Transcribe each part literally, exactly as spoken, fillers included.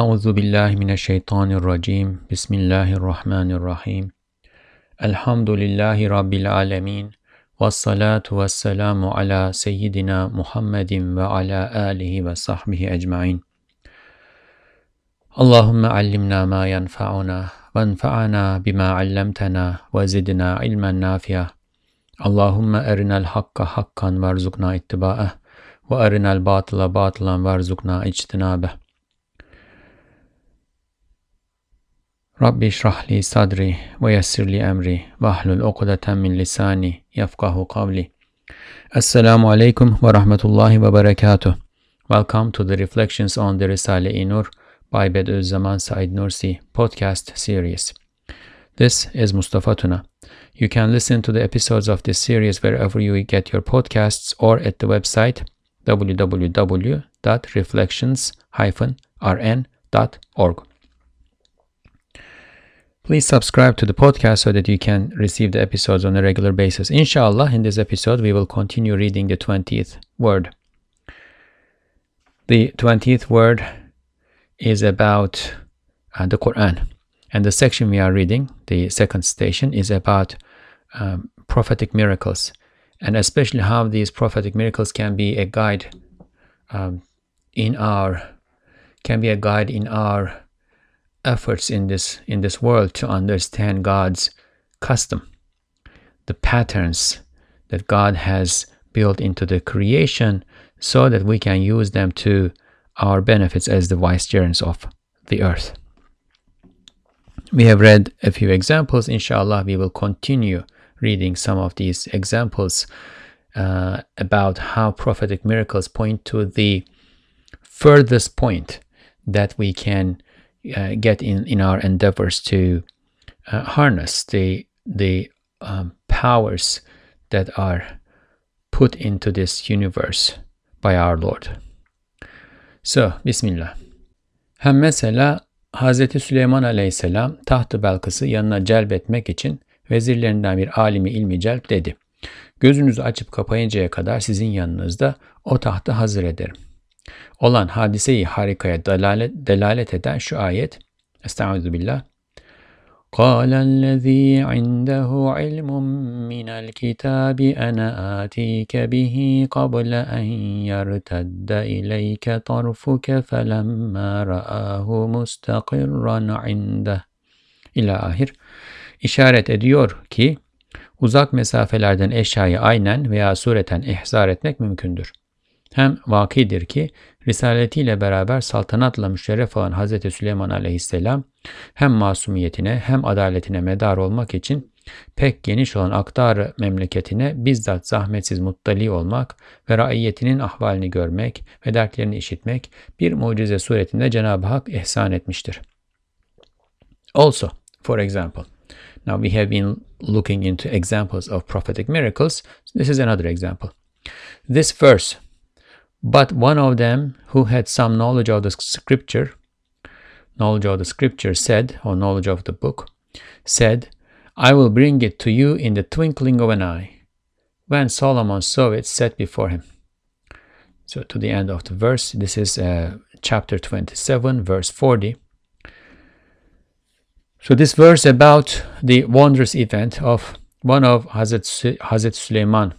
أعوذ بالله من الشيطان الرجيم بسم الله الرحمن الرحيم الحمد لله رب العالمين والصلاة والسلام على سيدنا محمد وعلى آله وصحبه أجمعين اللهم علمنا ما ينفعنا وانفعنا بما علمتنا وزدنا علما نافعا اللهم أرنا الحق حقا وارزقنا اتباعه وأرنا الباطل باطلا وارزقنا اجتنابه Rabbi Shrahli Sadri ve Yassirli Emri ve Ahlul Uqdatan min Lisani Yafqahu Qavli. Assalamu Alaikum ve Rahmetullahi ve Berekatuh. Welcome to the Reflections on the Risale-i Nur by Bediuzzaman Sa'id Nursi podcast series. This is Mustafa Tuna. You can listen to the episodes of this series wherever you get your podcasts or at the website w w w dot reflections dash r n dot org. Please subscribe to the podcast so that you can receive the episodes on a regular basis. Inshallah, in this episode, we will continue reading the twentieth word. The twentieth word is about uh, the Quran. And the section we are reading, the second station, is about um, prophetic miracles. And especially how these prophetic miracles can be a guide um, in our, can be a guide in our, efforts in this in this world to understand God's custom, the patterns that God has built into the creation so that we can use them to our benefits as the vicegerents of the earth. We have read a few examples. Inshallah, we will continue reading some of these examples uh, about how prophetic miracles point to the furthest point that we can Uh, get in in our endeavors to uh, harness the the um, powers that are put into this universe by our Lord. So, Bismillah. Hem mesela Hazreti Süleyman Aleyhisselam tahtı Belkıs'ı yanına celbetmek için vezirlerinden bir alimi ilmi celp dedi. Gözünüzü açıp kapayıncaya kadar sizin yanınızda o tahtı hazır ederim. Olan hadise-i harikaya delalet, delalet eden şu ayet. Estaizu billah. قَالَ الَّذ۪ي عِنْدَهُ عِلْمٌ مِّنَ الْكِتَابِ أَنَا آتِيكَ بِهِ قَبْلَ أَنْ يَرْتَدَّ إِلَيْكَ طَرْفُكَ فَلَمَّا رَآهُ مُسْتَقِرًّا عِنْدَهُ İlâ ahir. İşaret ediyor ki uzak mesafelerden eşyayı aynen veya sureten ihzar etmek mümkündür. Hem vakidir ki risaletiyle beraber saltanatla müşerref olan Hazreti Süleyman Aleyhisselam hem masumiyetine hem adaletine medar olmak için pek geniş olan aktarı memleketine bizzat zahmetsiz muttali olmak ve raiyetinin ahvalini görmek ve dertlerini işitmek bir mucize suretinde Cenab-ı Hak ihsan etmiştir. Also, for example, now we have been looking into examples of prophetic miracles. This is another example. This verse. But one of them who had some knowledge of the scripture, knowledge of the scripture said, or knowledge of the book, said, I will bring it to you in the twinkling of an eye. When Solomon saw it, set before him. So to the end of the verse, this is uh, chapter twenty-seven, verse forty. So this verse about the wondrous event of one of Hazret, Hazret Süleyman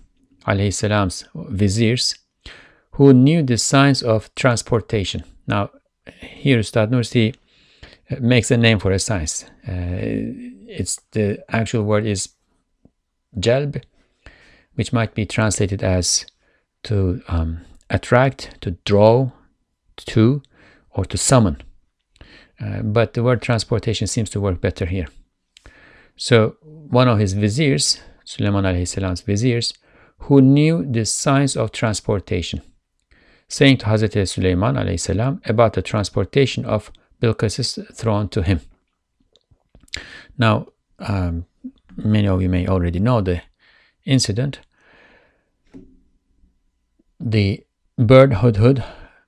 Aleyhisselam's viziers, who knew the signs of transportation. Now, here Ustad Nursi makes a name for a science. Uh, it's the actual word is celb, which might be translated as to um, attract, to draw, to, or to summon. Uh, but the word transportation seems to work better here. So one of his viziers, Süleyman Aleyhisselam's viziers, who knew the signs of transportation, saying to Hazreti Süleyman Aleyhisselam about the transportation of Bilqis's throne to him. Now, um, many of you may already know the incident. The bird Hudhud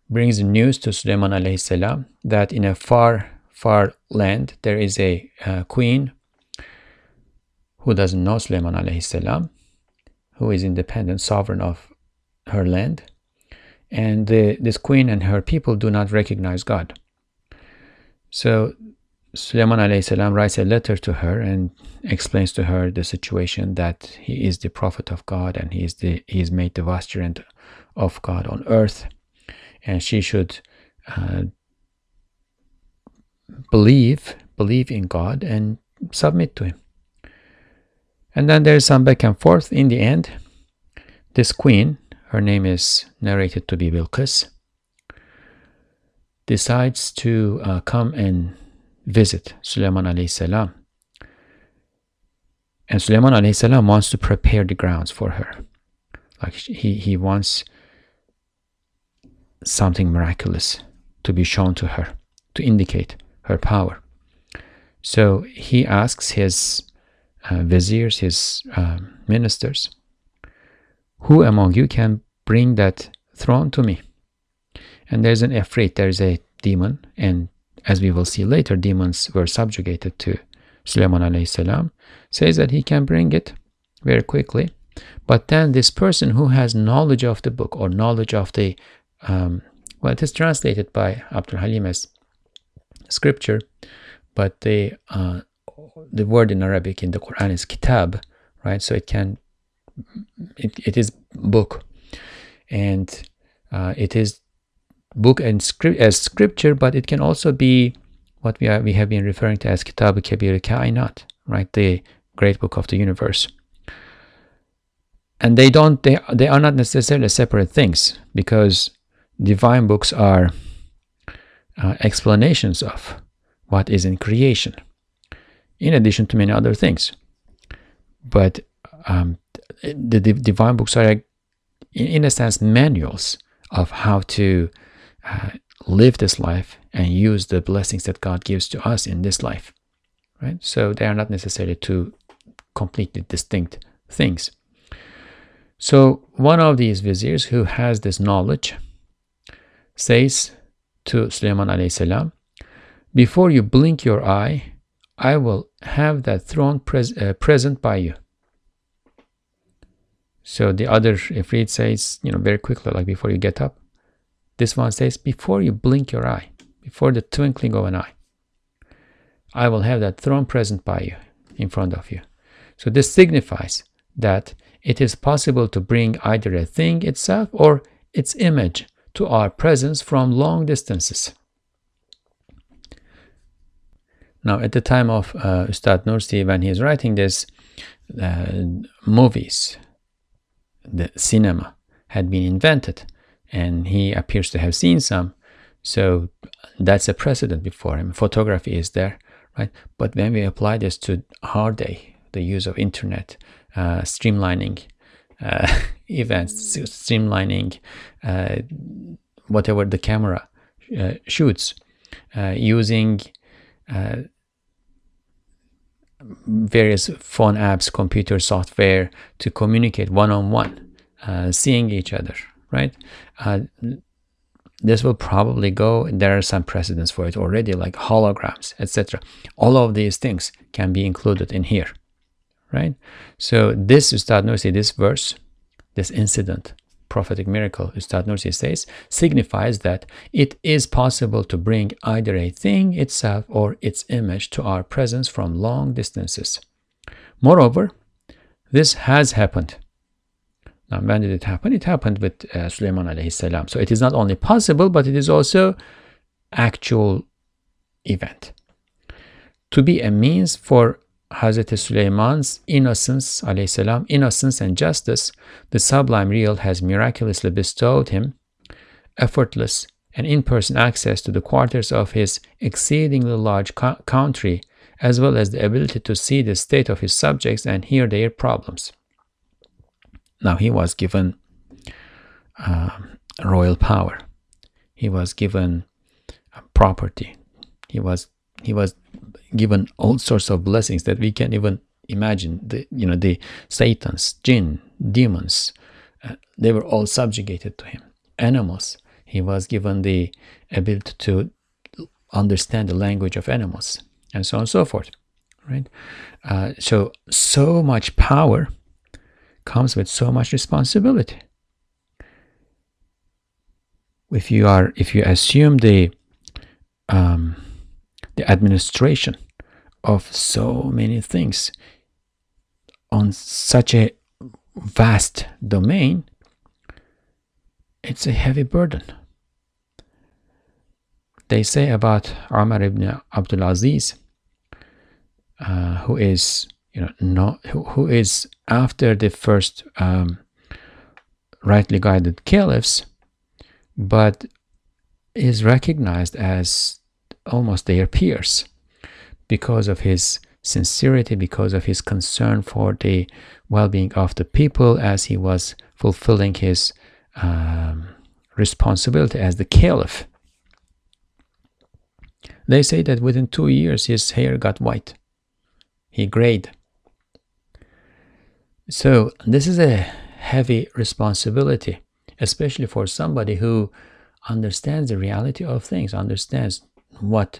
brings news to Süleyman Aleyhisselam that in a far, far land there is a uh, queen who doesn't know Süleyman Aleyhisselam, who is independent, sovereign of her land. And the, this queen and her people do not recognize God. So Süleyman Aleyhisselam writes a letter to her and explains to her the situation, that he is the prophet of God and he is the he is made the vicegerent of God on earth, and she should uh, believe believe in God and submit to him. And then there is some back and forth. In the end, this queen, her name is narrated to be Bilqis, decides to uh, come and visit Süleyman Aleyhisselam, and Süleyman Aleyhisselam wants to prepare the grounds for her. Like he, he wants something miraculous to be shown to her to indicate her power. So he asks his uh, viziers, his uh, ministers, who among you can bring that throne to me? And there's an Efrit, there's a demon, and as we will see later, demons were subjugated to Süleyman Aleyhisselam, says that he can bring it very quickly. But then this person who has knowledge of the book, or knowledge of the, um, well, it is translated by Abdul Halim as scripture, but the, uh, the word in Arabic in the Quran is kitab, right? So it can, it, it is book, and uh, it is book and script as scripture, but it can also be what we are we have been referring to as Kitab-ı Kebir-i Kainat, right? The great book of the universe. And they don't they they are not necessarily separate things, because divine books are uh, explanations of what is in creation, in addition to many other things. But um, the, the divine books are, in a sense, manuals of how to Uh, live this life and use the blessings that God gives to us in this life, right? So they are not necessarily two completely distinct things. So one of these viziers who has this knowledge says to Süleyman Aleyhisselam, before you blink your eye, I will have that throne pres uh, present by you. So the other Ifrit says, you know, very quickly, like before you get up. This one says, before you blink your eye, before the twinkling of an eye, I will have that throne present by you, in front of you. So this signifies that it is possible to bring either a thing itself or its image to our presence from long distances. Now, at the time of uh, Ustad Nursi, when he is writing this, uh, movies, the cinema had been invented, and he appears to have seen some, so that's a precedent before him. Photography is there, right? But when we apply this to our day, the use of internet, uh, streamlining uh, events, streamlining uh, whatever the camera uh, shoots, uh, using uh, various phone apps, computer software to communicate one-on-one, uh, seeing each other, right? Uh, this will probably go, there are some precedents for it already, like holograms, et cetera. All of these things can be included in here, right? So this Ustad Nursi, this verse, this incident, prophetic miracle, Ustad Nursi says, signifies that it is possible to bring either a thing itself or its image to our presence from long distances. Moreover, this has happened. Now, when did it happen? It happened with uh, Süleyman Aleyhisselam. So it is not only possible, but it is also actual event. To be a means for Hazreti Süleyman's innocence, Aleyhisselam, innocence and justice, the sublime real has miraculously bestowed him effortless and in-person access to the quarters of his exceedingly large country, as well as the ability to see the state of his subjects and hear their problems. Now, he was given uh, royal power. He was given property. He was he was given all sorts of blessings that we can't even imagine. The, you know, the satans, jinn, demons, uh, they were all subjugated to him. Animals. He was given the ability to understand the language of animals, and so on and so forth. Right. Uh, so so much power comes with so much responsibility. If you are, if you assume the um, the administration of so many things on such a vast domain, it's a heavy burden. They say about Umar ibn Abd al-Aziz, uh, who is, you know, not, who, who is after the first um, rightly guided caliphs, but is recognized as almost their peers because of his sincerity, because of his concern for the well-being of the people, as he was fulfilling his um, responsibility as the caliph. They say that within two years his hair got white. He grayed. So this is a heavy responsibility, especially for somebody who understands the reality of things, understands what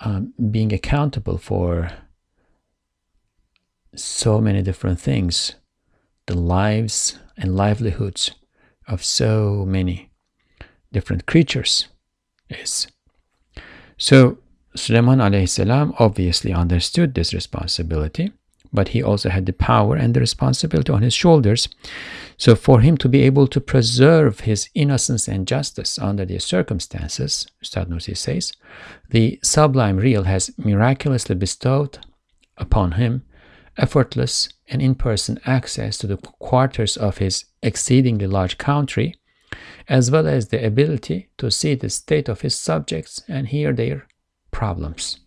um, being accountable for so many different things, the lives and livelihoods of so many different creatures is. So Süleyman aleyhisselam obviously understood this responsibility, but he also had the power and the responsibility on his shoulders. So for him to be able to preserve his innocence and justice under the circumstances, Sa'id Nursi says, the sublime real has miraculously bestowed upon him effortless and in-person access to the quarters of his exceedingly large country, as well as the ability to see the state of his subjects and hear their problems.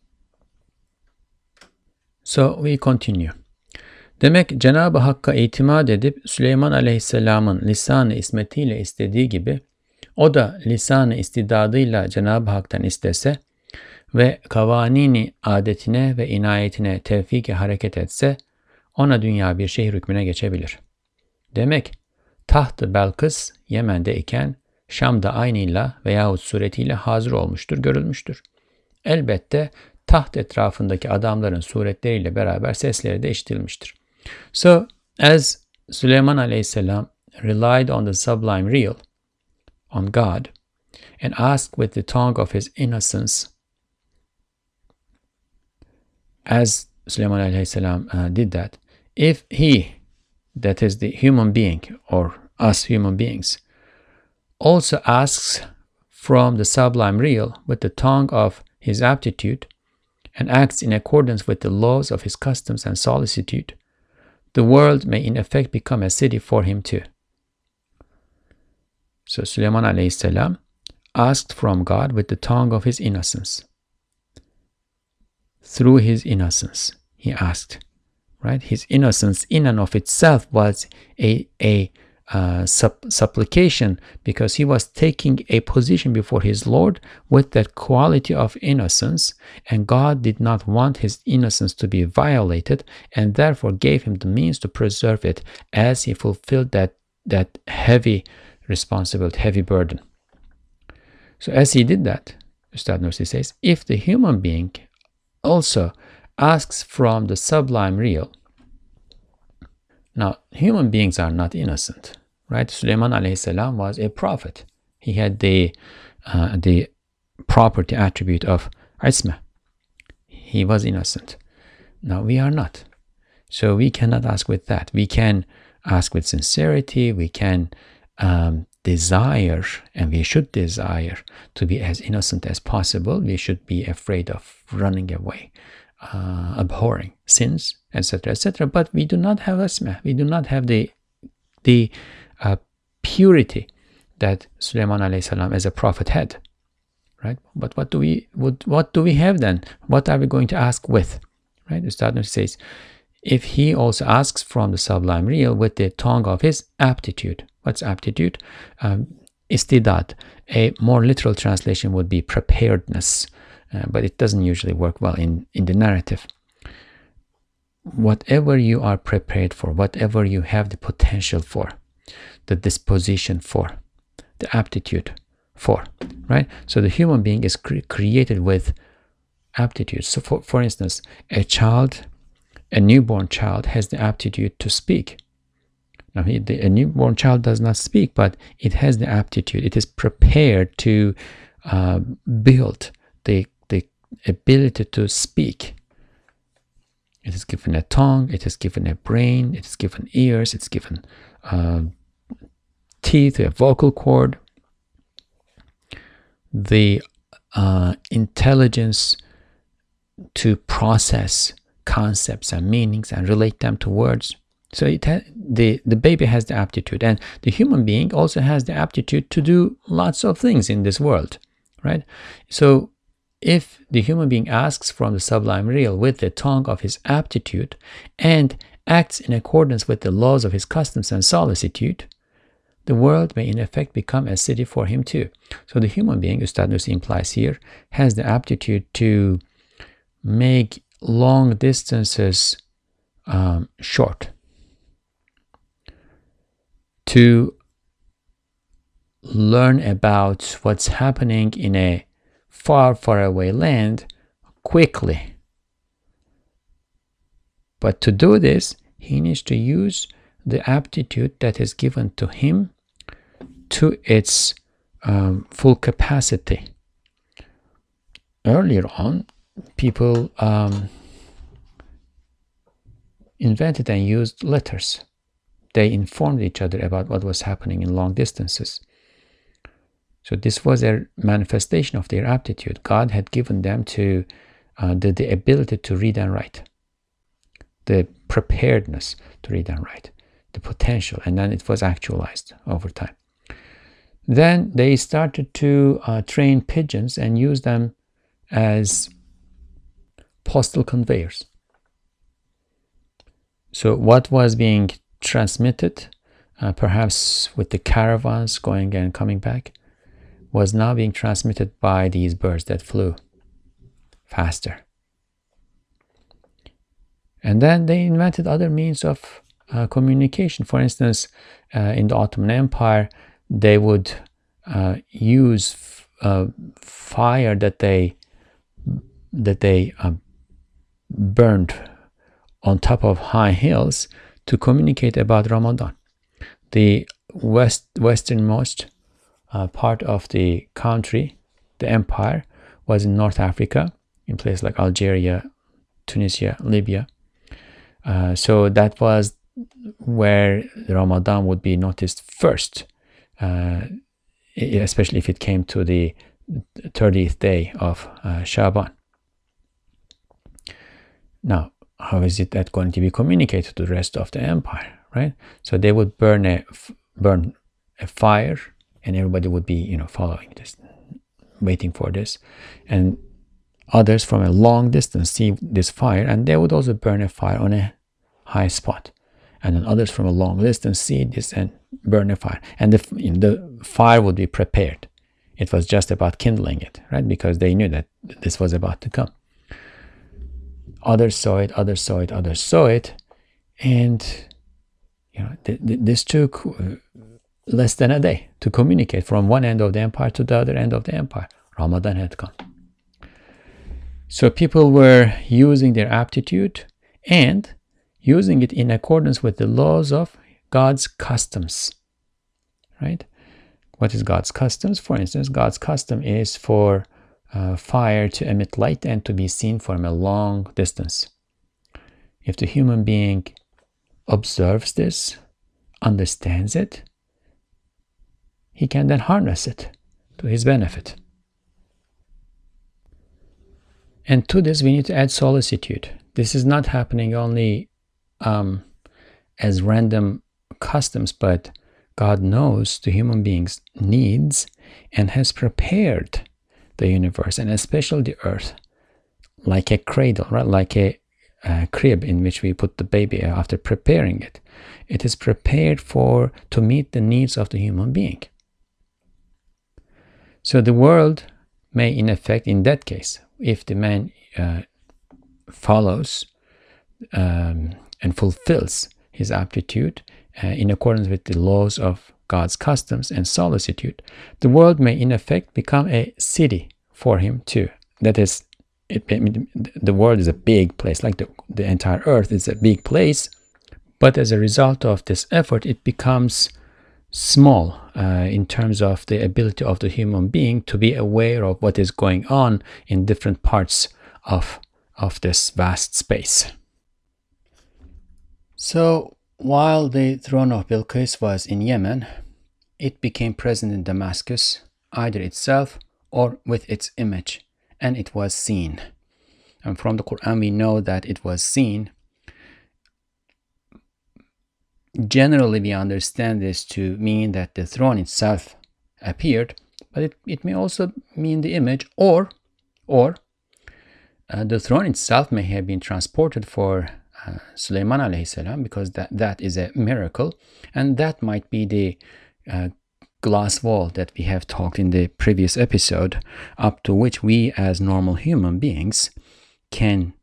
So we continue. Demek Cenab-ı Hakk'a itimat edip Süleyman Aleyhisselam'ın lisan-ı ismetiyle istediği gibi o da lisan-ı istidadıyla Cenab-ı Hak'tan istese ve kavanini adetine ve inayetine tevfik-i hareket etse ona dünya bir şehir hükmüne geçebilir. Demek taht-ı Belkıs Yemen'de iken Şam'da aynıyla veyahut suretiyle hazır olmuştur, görülmüştür. Elbette taht etrafındaki adamların suretleriyle beraber sesleri de işitilmiştir. So, as Süleyman aleyhisselam relied on the sublime real, on God, and asked with the tongue of his innocence, as Süleyman aleyhisselam uh, did that, if he, that is the human being, or us human beings, also asks from the sublime real with the tongue of his aptitude, and acts in accordance with the laws of his customs and solicitude, the world may in effect become a city for him too. So Süleyman aleyhisselam asked from God with the tongue of his innocence. Through his innocence, he asked. Right? His innocence in and of itself was a, a uh, sup supplication, because he was taking a position before his Lord with that quality of innocence, and God did not want his innocence to be violated, and therefore gave him the means to preserve it as he fulfilled that, that heavy responsibility, heavy burden. So as he did that, Sa'id Nursi says, if the human being also asks from the sublime real. Now, human beings are not innocent, right? Süleyman aleyhisselam was a prophet. He had the, uh, the property attribute of isma. He was innocent. Now, we are not. So, we cannot ask with that. We can ask with sincerity. We can um, desire, and we should desire, to be as innocent as possible. We should be afraid of running away, Uh, abhorring sins, etc., et cetera. But we do not have asma. We do not have the the uh, purity that Süleyman aleyhisselam as a prophet had, right? But what do we what, what do we have then? What are we going to ask with, right? Ustad Nursi says, if he also asks from the sublime real with the tongue of his aptitude. What's aptitude? Um, istidad. A more literal translation would be preparedness. Uh, but it doesn't usually work well in, in the narrative. Whatever you are prepared for, whatever you have the potential for, the disposition for, the aptitude for, right? So the human being is cre created with aptitudes. So for, for instance, a child, a newborn child has the aptitude to speak. Now, he, the, a newborn child does not speak, but it has the aptitude. It is prepared to uh, build the the ability to speak. It is given a tongue, it is given a brain, it is given ears, it's given uh, teeth, a vocal cord. The uh, intelligence to process concepts and meanings and relate them to words. So it ha the, the baby has the aptitude, and the human being also has the aptitude to do lots of things in this world, right? So if the human being asks from the sublime real with the tongue of his aptitude and acts in accordance with the laws of his customs and solicitude, the world may in effect become a city for him too. So the human being, Ustad Nursi implies here, has the aptitude to make long distances um, short, to learn about what's happening in a far, far away land quickly. But to do this, he needs to use the aptitude that is given to him to its um, full capacity. Earlier on, people um, invented and used letters. They informed each other about what was happening in long distances. So this was a manifestation of their aptitude. God had given them to uh, the, the ability to read and write, the preparedness to read and write, the potential, and then it was actualized over time. Then they started to uh, train pigeons and use them as postal conveyors. So what was being transmitted, uh, perhaps with the caravans going and coming back, was now being transmitted by these birds that flew faster. And then they invented other means of uh, communication. For instance, uh, in the Ottoman Empire, they would uh, use f uh, fire that they that they uh, burned on top of high hills to communicate about Ramadan. The west westernmost Uh, part of the country, the empire, was in North Africa, in places like Algeria, Tunisia, Libya. Uh, so that was where Ramadan would be noticed first, uh, especially if it came to the thirtieth day of uh, Shaban. Now, how is it that going to be communicated to the rest of the empire, right? So they would burn a, burn a fire, and everybody would be, you know, following this, waiting for this. And others from a long distance see this fire, and they would also burn a fire on a high spot. And then others from a long distance see this and burn a fire. And the, you know, the fire would be prepared. It was just about kindling it, right? Because they knew that this was about to come. Others saw it, others saw it, others saw it. And, you know, th th this took less than a day to communicate from one end of the empire to the other end of the empire. Ramadan had come. So people were using their aptitude and using it in accordance with the laws of God's customs, right? What is God's customs? For instance, God's custom is for uh, fire to emit light and to be seen from a long distance. If the human being observes this, understands it, he can then harness it to his benefit. And to this we need to add solicitude. This is not happening only um, as random customs, but God knows the human being's needs and has prepared the universe, and especially the earth, like a cradle, right? Like a, a crib in which we put the baby after preparing it. It is prepared for to meet the needs of the human being. So the world may, in effect, in that case, if the man uh, follows um, and fulfills his aptitude uh, in accordance with the laws of God's customs and solicitude, the world may, in effect, become a city for him too. That is, it, it, the world is a big place, like the, the entire earth is a big place, but as a result of this effort, it becomes small uh, in terms of the ability of the human being to be aware of what is going on in different parts of, of this vast space. So while the throne of Bilqis was in Yemen, it became present in Damascus, either itself or with its image, and it was seen. And from the Quran we know that it was seen. Generally we understand this to mean that the throne itself appeared, but it, it may also mean the image, or or uh, the throne itself may have been transported for uh, Süleyman Aleyhisselam, because that, that is a miracle, and that might be the uh, glass wall that we have talked in the previous episode, up to which we as normal human beings can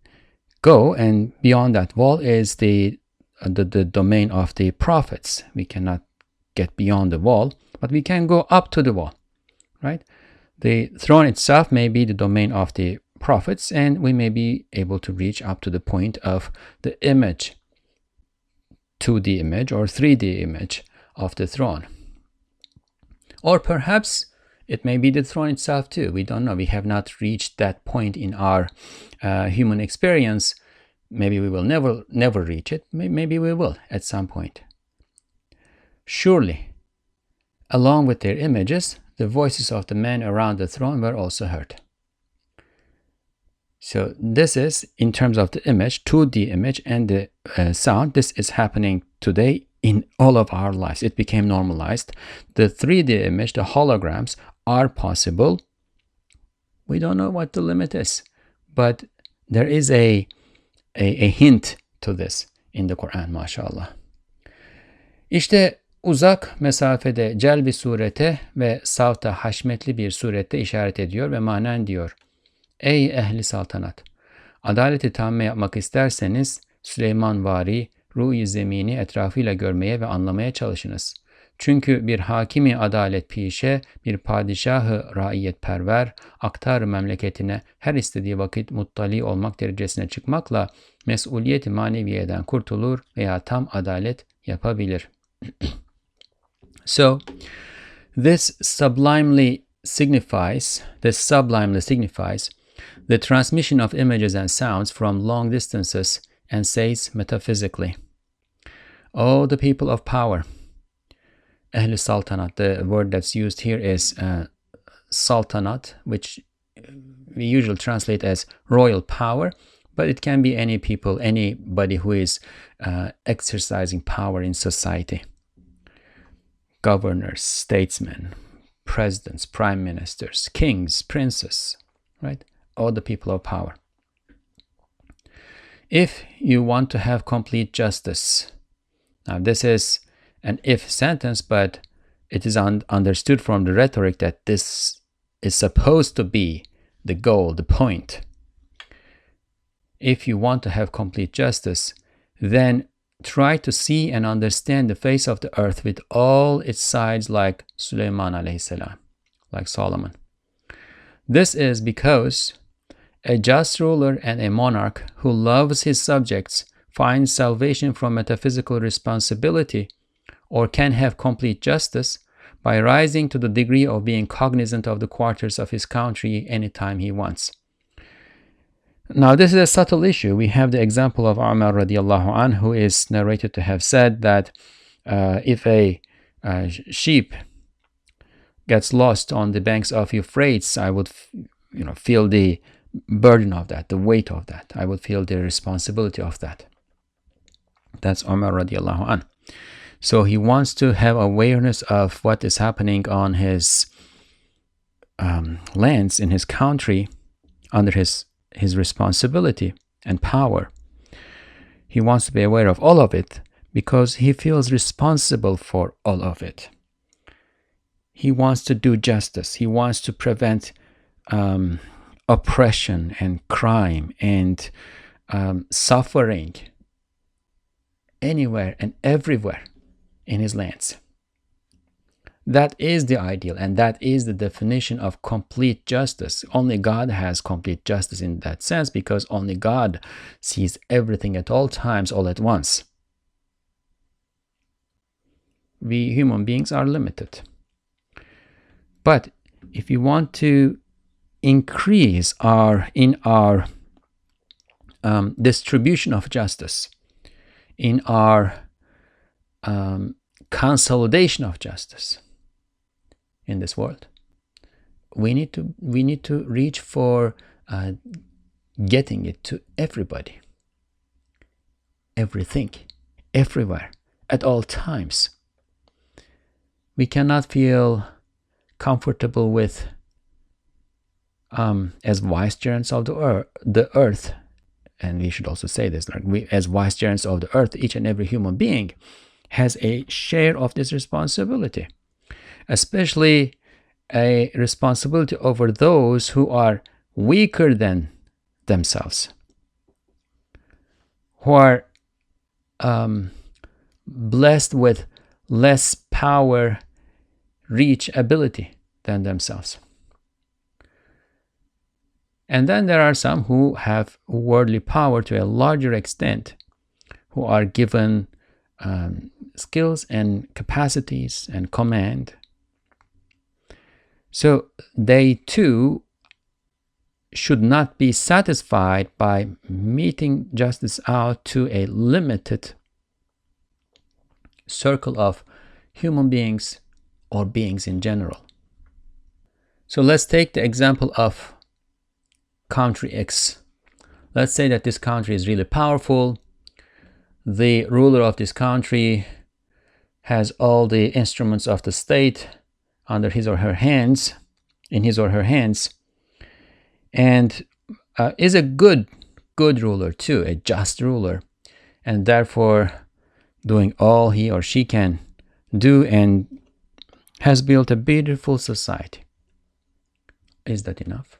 go, and beyond that wall is the The, the domain of the prophets. We cannot get beyond the wall, but we can go up to the wall, right? The throne itself may be the domain of the prophets, and we may be able to reach up to the point of the image, two D image or three D image of the throne. Or perhaps it may be the throne itself too. We don't know. We have not reached that point in our uh, human experience. Maybe we will never never reach it. Maybe we will at some point. Surely, along with their images, the voices of the men around the throne were also heard. So this is, in terms of the image, two D image and the uh, sound, this is happening today in all of our lives. It became normalized. The three D image, the holograms, are possible. We don't know what the limit is, but there is a A, a hint to this in the Quran, maşallah. İşte uzak mesafede celbi surete ve savta haşmetli bir surette işaret ediyor ve manen diyor: Ey ehli saltanat! Adaleti tamme yapmak isterseniz Süleyman vari ruh-i zemini etrafıyla görmeye ve anlamaya çalışınız. Çünkü bir hakimi adalet pişe, bir padişahı raiyetperver, aktar memleketine her istediği vakit muttali olmak derecesine çıkmakla mesuliyeti maneviyeden kurtulur veya tam adalet yapabilir. So, this sublimely signifies, this sublimely signifies the transmission of images and sounds from long distances, and says metaphysically, "O the people of power." Ahl Saltanat, the word that's used here is uh, Saltanat, which we usually translate as royal power, but it can be any people, anybody who is uh, exercising power in society. Governors, statesmen, presidents, prime ministers, kings, princes, right? All the people of power. If you want to have complete justice, now this is an if sentence, but it is un understood from the rhetoric that this is supposed to be the goal, the point. If you want to have complete justice, then try to see and understand the face of the earth with all its sides, like Süleyman aleyhisselam, like Solomon. This is because a just ruler and a monarch who loves his subjects finds salvation from metaphysical responsibility, or can have complete justice, by rising to the degree of being cognizant of the quarters of his country anytime he wants. Now this is a subtle issue. We have the example of Omar radiallahu anhu, who is narrated to have said that uh, if a uh, sheep gets lost on the banks of Euphrates, I would you know, feel the burden of that, the weight of that. I would feel the responsibility of that. That's Omar radiallahu anhu. So he wants to have awareness of what is happening on his um, lands, in his country, under his, his responsibility and power. He wants to be aware of all of it because he feels responsible for all of it. He wants to do justice. He wants to prevent um, oppression and crime and um, suffering anywhere and everywhere in his lands. That is the ideal, and that is the definition of complete justice. Only God has complete justice in that sense, because only God sees everything at all times, all at once. we human beings are limited. But if you want to increase our in our um, distribution of justice, in our um, consolidation of justice in this world, we need to we need to reach for uh, getting it to everybody, everything, everywhere, at all times. We cannot feel comfortable with um, as vicegerents of the earth, the earth, and we should also say this: like we, as vicegerents of the earth, each and every human being has a share of this responsibility, especially a responsibility over those who are weaker than themselves, who are um, blessed with less power, reach, ability than themselves. And then there are some who have worldly power to a larger extent, who are given um, skills and capacities and command. So they too should not be satisfied by meting justice out to a limited circle of human beings or beings in general. So let's take the example of country X. Let's say that this country is really powerful. The ruler of this country has all the instruments of the state under his or her hands, in his or her hands, and uh, is a good, good ruler too, a just ruler, and therefore doing all he or she can do, and has built a beautiful society. Is that enough?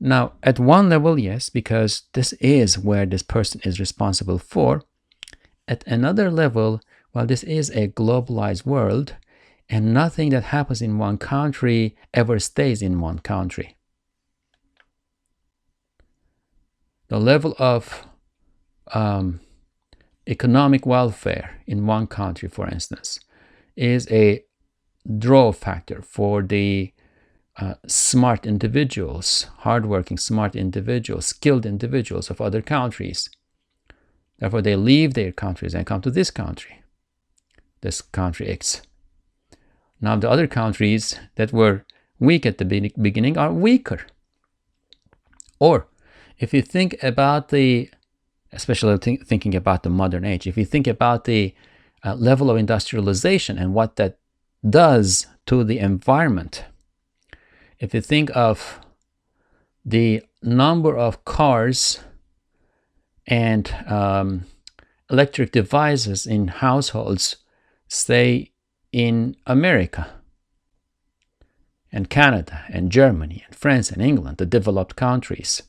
Now, at one level, yes, because this is where this person is responsible for. At another level, well, this is a globalized world, and nothing that happens in one country ever stays in one country. The level of um, economic welfare in one country, for instance, is a draw factor for the uh, smart individuals, hardworking, smart individuals, skilled individuals of other countries. Therefore, they leave their countries and come to this country, this country X. Now, the other countries that were weak at the be beginning are weaker. Or, if you think about the, especially th thinking about the modern age, if you think about the uh, level of industrialization and what that does to the environment, if you think of the number of cars and um, electric devices in households, say, in America and Canada and Germany and France and England, the developed countries.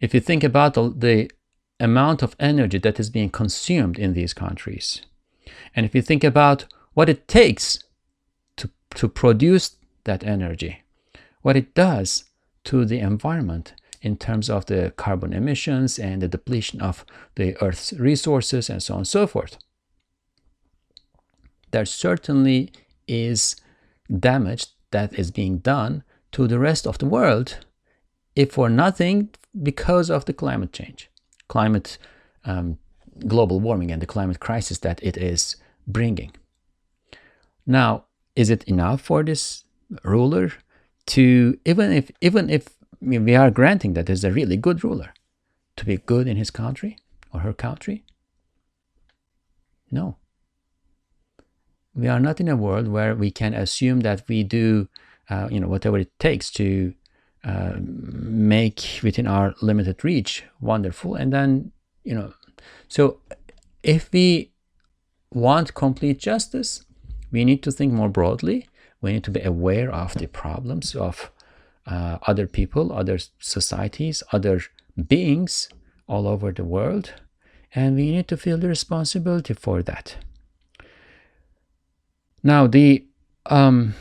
If you think about the, the amount of energy that is being consumed in these countries, and if you think about what it takes to, to produce that energy, what it does to the environment in terms of the carbon emissions and the depletion of the Earth's resources and so on and so forth, there certainly is damage that is being done to the rest of the world, if for nothing, because of the climate change, climate, um, global warming and the climate crisis that it is bringing. Now, is it enough for this ruler to, even if, even if we are granting that there's a really good ruler, to be good in his country or her country? No. We are not in a world where we can assume that we do, uh, you know, whatever it takes to uh, make within our limited reach wonderful. And then, you know, so if we want complete justice, we need to think more broadly. We need to be aware of the problems of uh, other people, other societies, other beings all over the world. And we need to feel the responsibility for that. Now, the um,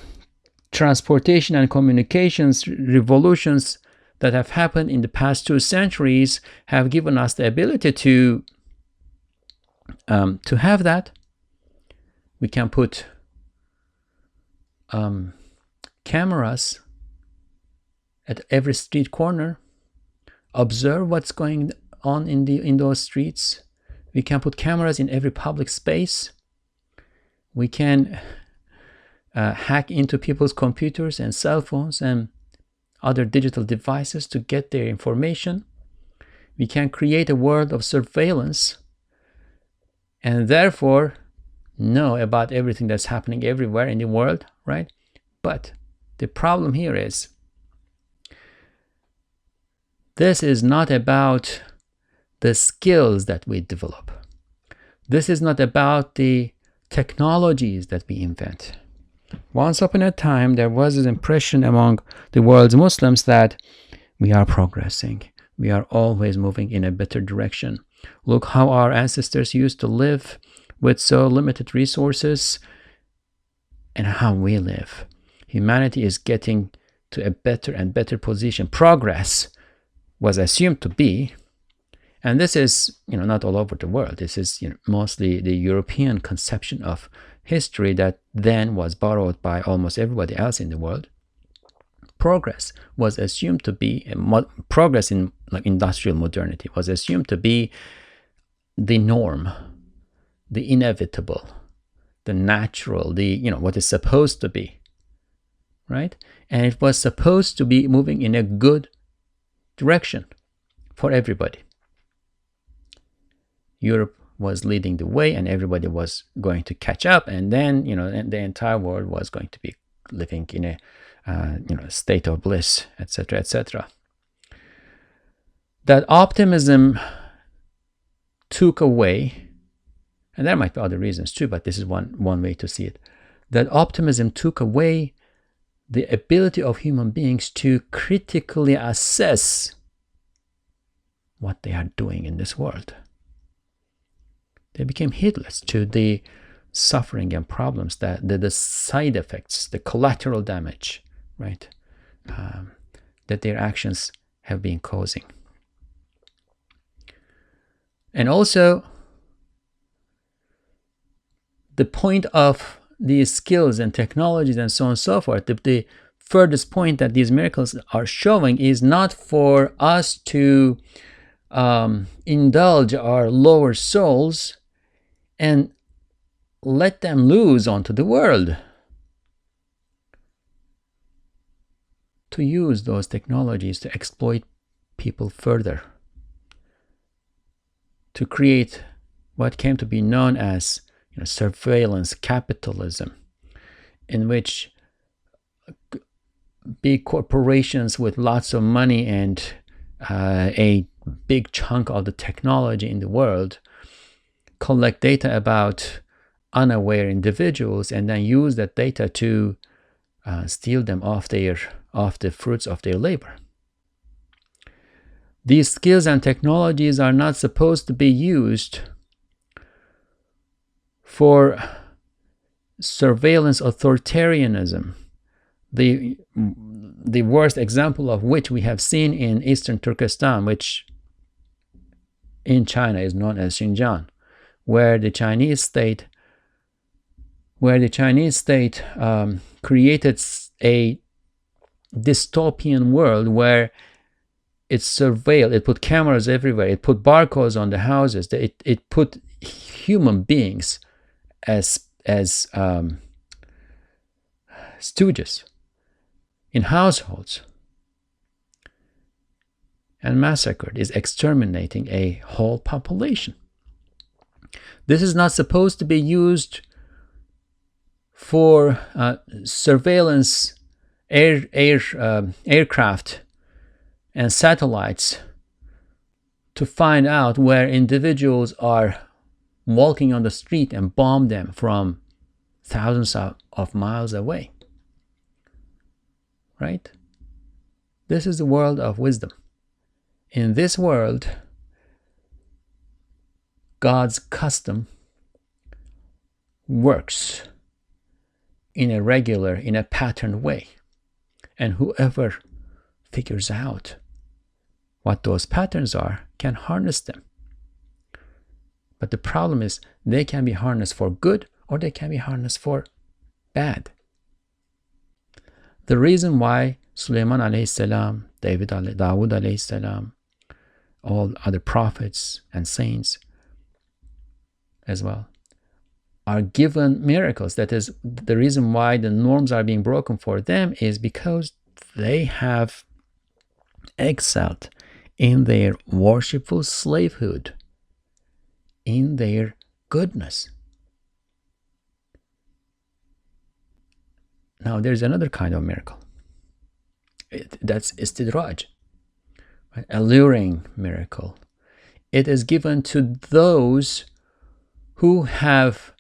transportation and communications revolutions that have happened in the past two centuries have given us the ability to Um, to have that, we can put um, cameras at every street corner, observe what's going on in the in those streets. We can put cameras in every public space. We can uh, hack into people's computers and cell phones and other digital devices to get their information. We can create a world of surveillance and therefore know about everything that's happening everywhere in the world, right? But the problem here is this is not about the skills that we develop. This is not about the technologies that we invent. Once upon a time, there was an impression among the world's Muslims that we are progressing. We are always moving in a better direction. Look how our ancestors used to live with so limited resources and how we live. Humanity is getting to a better and better position. Progress was assumed to be, and this is, you know, not all over the world. This is, you know, mostly the European conception of history that then was borrowed by almost everybody else in the world. Progress was assumed to be, progress in like industrial modernity was assumed to be the norm, the inevitable, the natural, the, you know, what is supposed to be, right? And it was supposed to be moving in a good direction for everybody. Europe was leading the way and everybody was going to catch up, and then, you know, the entire world was going to be living in a uh, you know, state of bliss, etc., et cetera. That optimism took away, and there might be other reasons too, but this is one one way to see it. That optimism took away the ability of human beings to critically assess what they are doing in this world. They became heedless to the suffering and problems, that the, the side effects, the collateral damage, right, um, that their actions have been causing. And also, the point of these skills and technologies and so on and so forth, the, the furthest point that these miracles are showing is not for us to um, indulge our lower souls and let them loose onto the world. To use those technologies to exploit people further, to create what came to be known as, you know, surveillance capitalism, in which big corporations with lots of money and uh, a big chunk of the technology in the world collect data about unaware individuals and then use that data to uh, steal them off their off the fruits of their labor. These skills and technologies are not supposed to be used for surveillance authoritarianism, the, the worst example of which we have seen in Eastern Turkestan, which in China is known as Xinjiang, where the Chinese state, where the Chinese state um, created a dystopian world where it surveilled, it put cameras everywhere, it put barcodes on the houses, it, it put human beings as as um, stooges in households and massacred, is exterminating a whole population. This is not supposed to be used for uh, surveillance air, air, uh, aircraft and satellites to find out where individuals are walking on the street and bomb them from thousands of, of miles away, right? This is the world of wisdom. In this world, God's custom works in a regular, in a patterned way, and whoever figures out what those patterns are can harness them. But the problem is they can be harnessed for good or they can be harnessed for bad. The reason why Süleyman aleyhisselam, David, Dawud aleyhisselam, all other prophets and saints as well, are given miracles. That is, the reason why the norms are being broken for them is because they have excelled in their worshipful slavehood, in their goodness. Now there's another kind of miracle. It, that's istidraj, right? Alluring miracle. It is given to those who have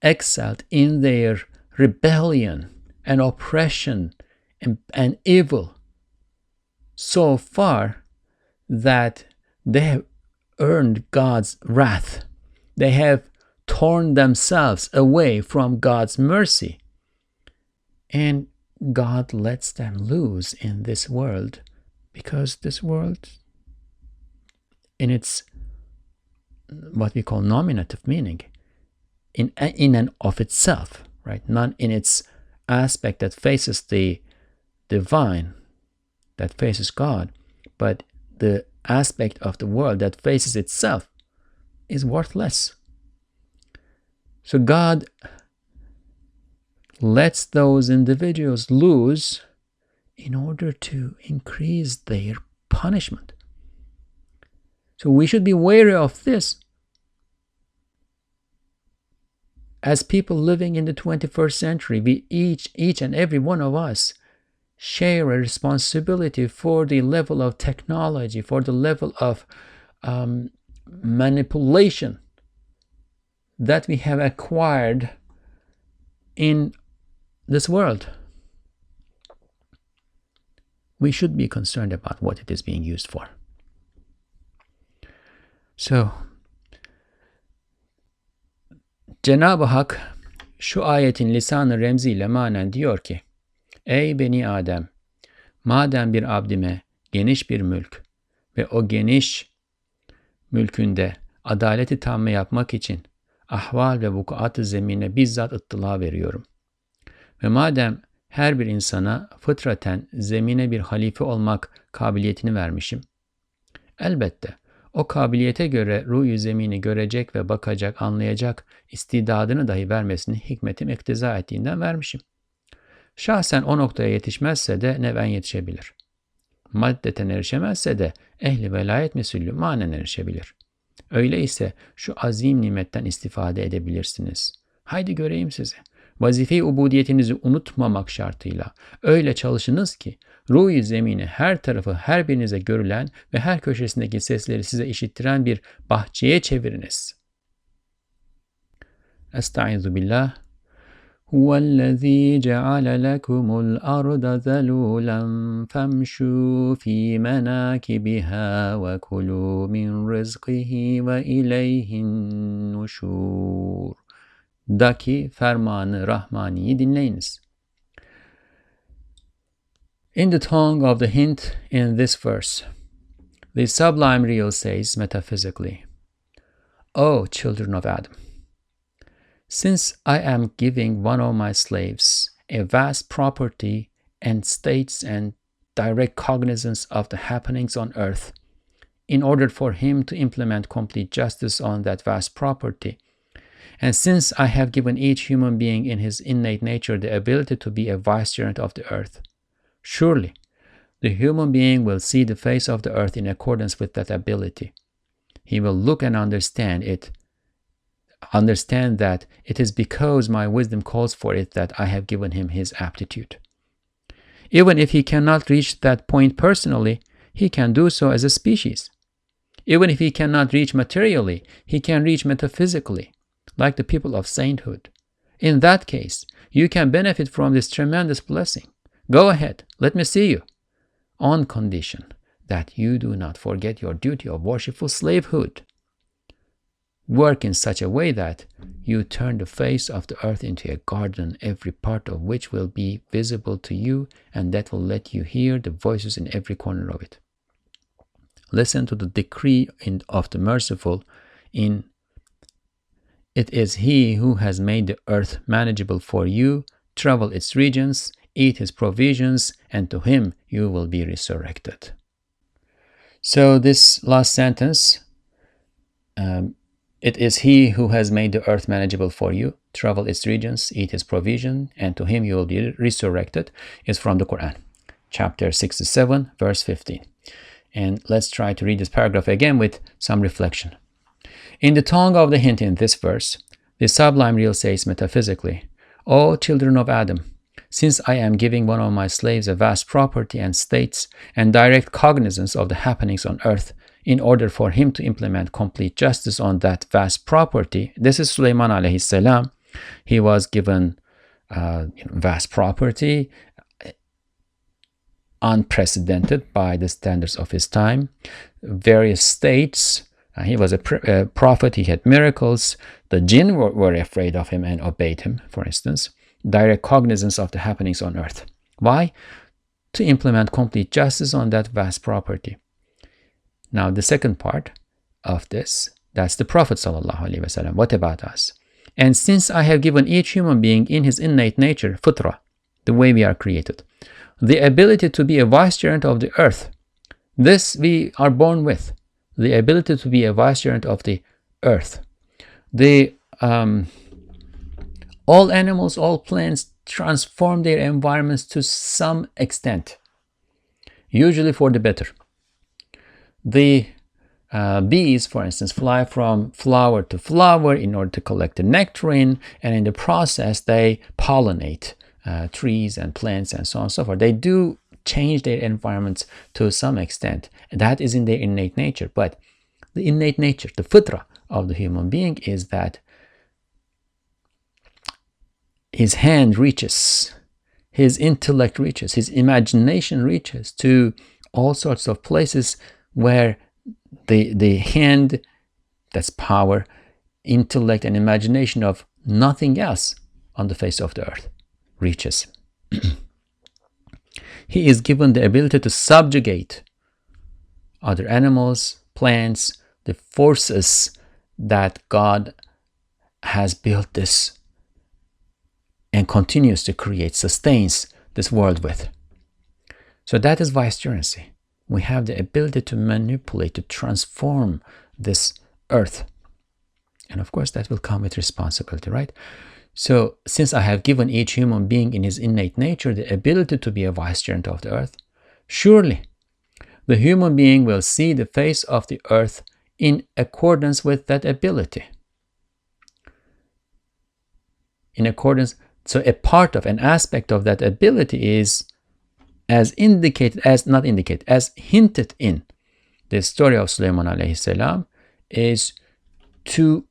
excelled in their rebellion and oppression and, and evil so far that they have earned God's wrath. They have torn themselves away from God's mercy, and God lets them loose in this world, because this world, in its what we call nominative meaning, in in and of itself, right, not in its aspect that faces the divine, that faces God, but the aspect of the world that faces itself is worthless. So God lets those individuals lose in order to increase their punishment. So we should be wary of this. As people living in the twenty-first century, we each, each and every one of us share a responsibility for the level of technology, for the level of um, manipulation that we have acquired in this world. We should be concerned about what it is being used for. So, Cenab-ı Hak şu ayetin lisan-ı remziyle manen diyor ki: Ey beni Adem, madem bir abdime geniş bir mülk ve o geniş mülkünde adaleti tamme yapmak için ahval ve vukuat-ı zemine bizzat ıttıla veriyorum. Ve madem her bir insana fıtraten zemine bir halife olmak kabiliyetini vermişim, elbette o kabiliyete göre ruh-i zemini görecek ve bakacak, anlayacak istidadını dahi vermesini hikmetim iktiza ettiğinden vermişim. Şahsen o noktaya yetişmezse de neven yetişebilir. Maddeten erişemezse de ehli velayet mesulü manen erişebilir. Öyleyse şu azim nimetten istifade edebilirsiniz. Haydi göreyim sizi. Vazife-i ubudiyetinizi unutmamak şartıyla öyle çalışınız ki ruh-i zemini her tarafı her birinize görülen ve her köşesindeki sesleri size işittiren bir bahçeye çeviriniz. Estaizu billah. Huvellezî ceale lekumul arda zelûlen femşû fî menâkibihâ ve kulû min rızkihî ve ileyhin nuşûr. Daki fermanı Rahmani'yi dinleyiniz. In the tongue of the Hind, in this verse, the sublime real says metaphysically, O children of Adam, since I am giving one of my slaves a vast property and states and direct cognizance of the happenings on earth, in order for him to implement complete justice on that vast property, and since I have given each human being in his innate nature the ability to be a vicegerent of the earth, surely the human being will see the face of the earth in accordance with that ability. He will look and understand it, understand that it is because my wisdom calls for it that I have given him his aptitude. Even if he cannot reach that point personally, he can do so as a species. Even if he cannot reach materially, he can reach metaphysically, like the people of sainthood. In that case, you can benefit from this tremendous blessing. Go ahead, let me see you, on condition that you do not forget your duty of worshipful slavehood. Work in such a way that you turn the face of the earth into a garden, every part of which will be visible to you, and that will let you hear the voices in every corner of it. Listen to the decree of the merciful in It is He who has made the earth manageable for you. Travel its regions, eat His provisions, and to Him you will be resurrected. So this last sentence, um, it is He who has made the earth manageable for you. Travel its regions, eat His provision, and to Him you will be resurrected, is from the Quran, chapter sixty-seven, verse fifteen. And let's try to read this paragraph again with some reflection. In the tongue of the hint in this verse, the Sublime Real says metaphysically, O children of Adam, since I am giving one of my slaves a vast property and states and direct cognizance of the happenings on earth, in order for him to implement complete justice on that vast property, this is Süleyman aleyhisselam. He was given uh, you know, vast property, unprecedented by the standards of his time, various states. Uh, he was a pr uh, prophet, he had miracles. The jinn were, were afraid of him and obeyed him, for instance. Direct cognizance of the happenings on earth. Why? To implement complete justice on that vast property. Now the second part of this, that's the Prophet ﷺ. What about us? And since I have given each human being in his innate nature, fitra, the way we are created, the ability to be a vicegerent of the earth, this we are born with, the ability to be a vicegerent of the earth. The um, all animals, all plants transform their environments to some extent, usually for the better. The uh, bees, for instance, fly from flower to flower in order to collect the nectarine, and in the process they pollinate uh, trees and plants and so on and so forth. They do change their environments to some extent. That is in their innate nature. But the innate nature, the fitra of the human being, is that his hand reaches, his intellect reaches, his imagination reaches to all sorts of places where the, the hand, that's power, intellect and imagination of nothing else on the face of the earth reaches. He is given the ability to subjugate other animals, plants, the forces that God has built this and continues to create, sustains this world with. So that is vicegerency. We have the ability to manipulate, to transform this earth. And of course, that will come with responsibility, right? So, since I have given each human being in his innate nature the ability to be a vicegerent of the earth, surely the human being will see the face of the earth in accordance with that ability. In accordance, so a part of, an aspect of that ability is as indicated, as not indicated, as hinted in the story of Süleyman aleyhisselam, is to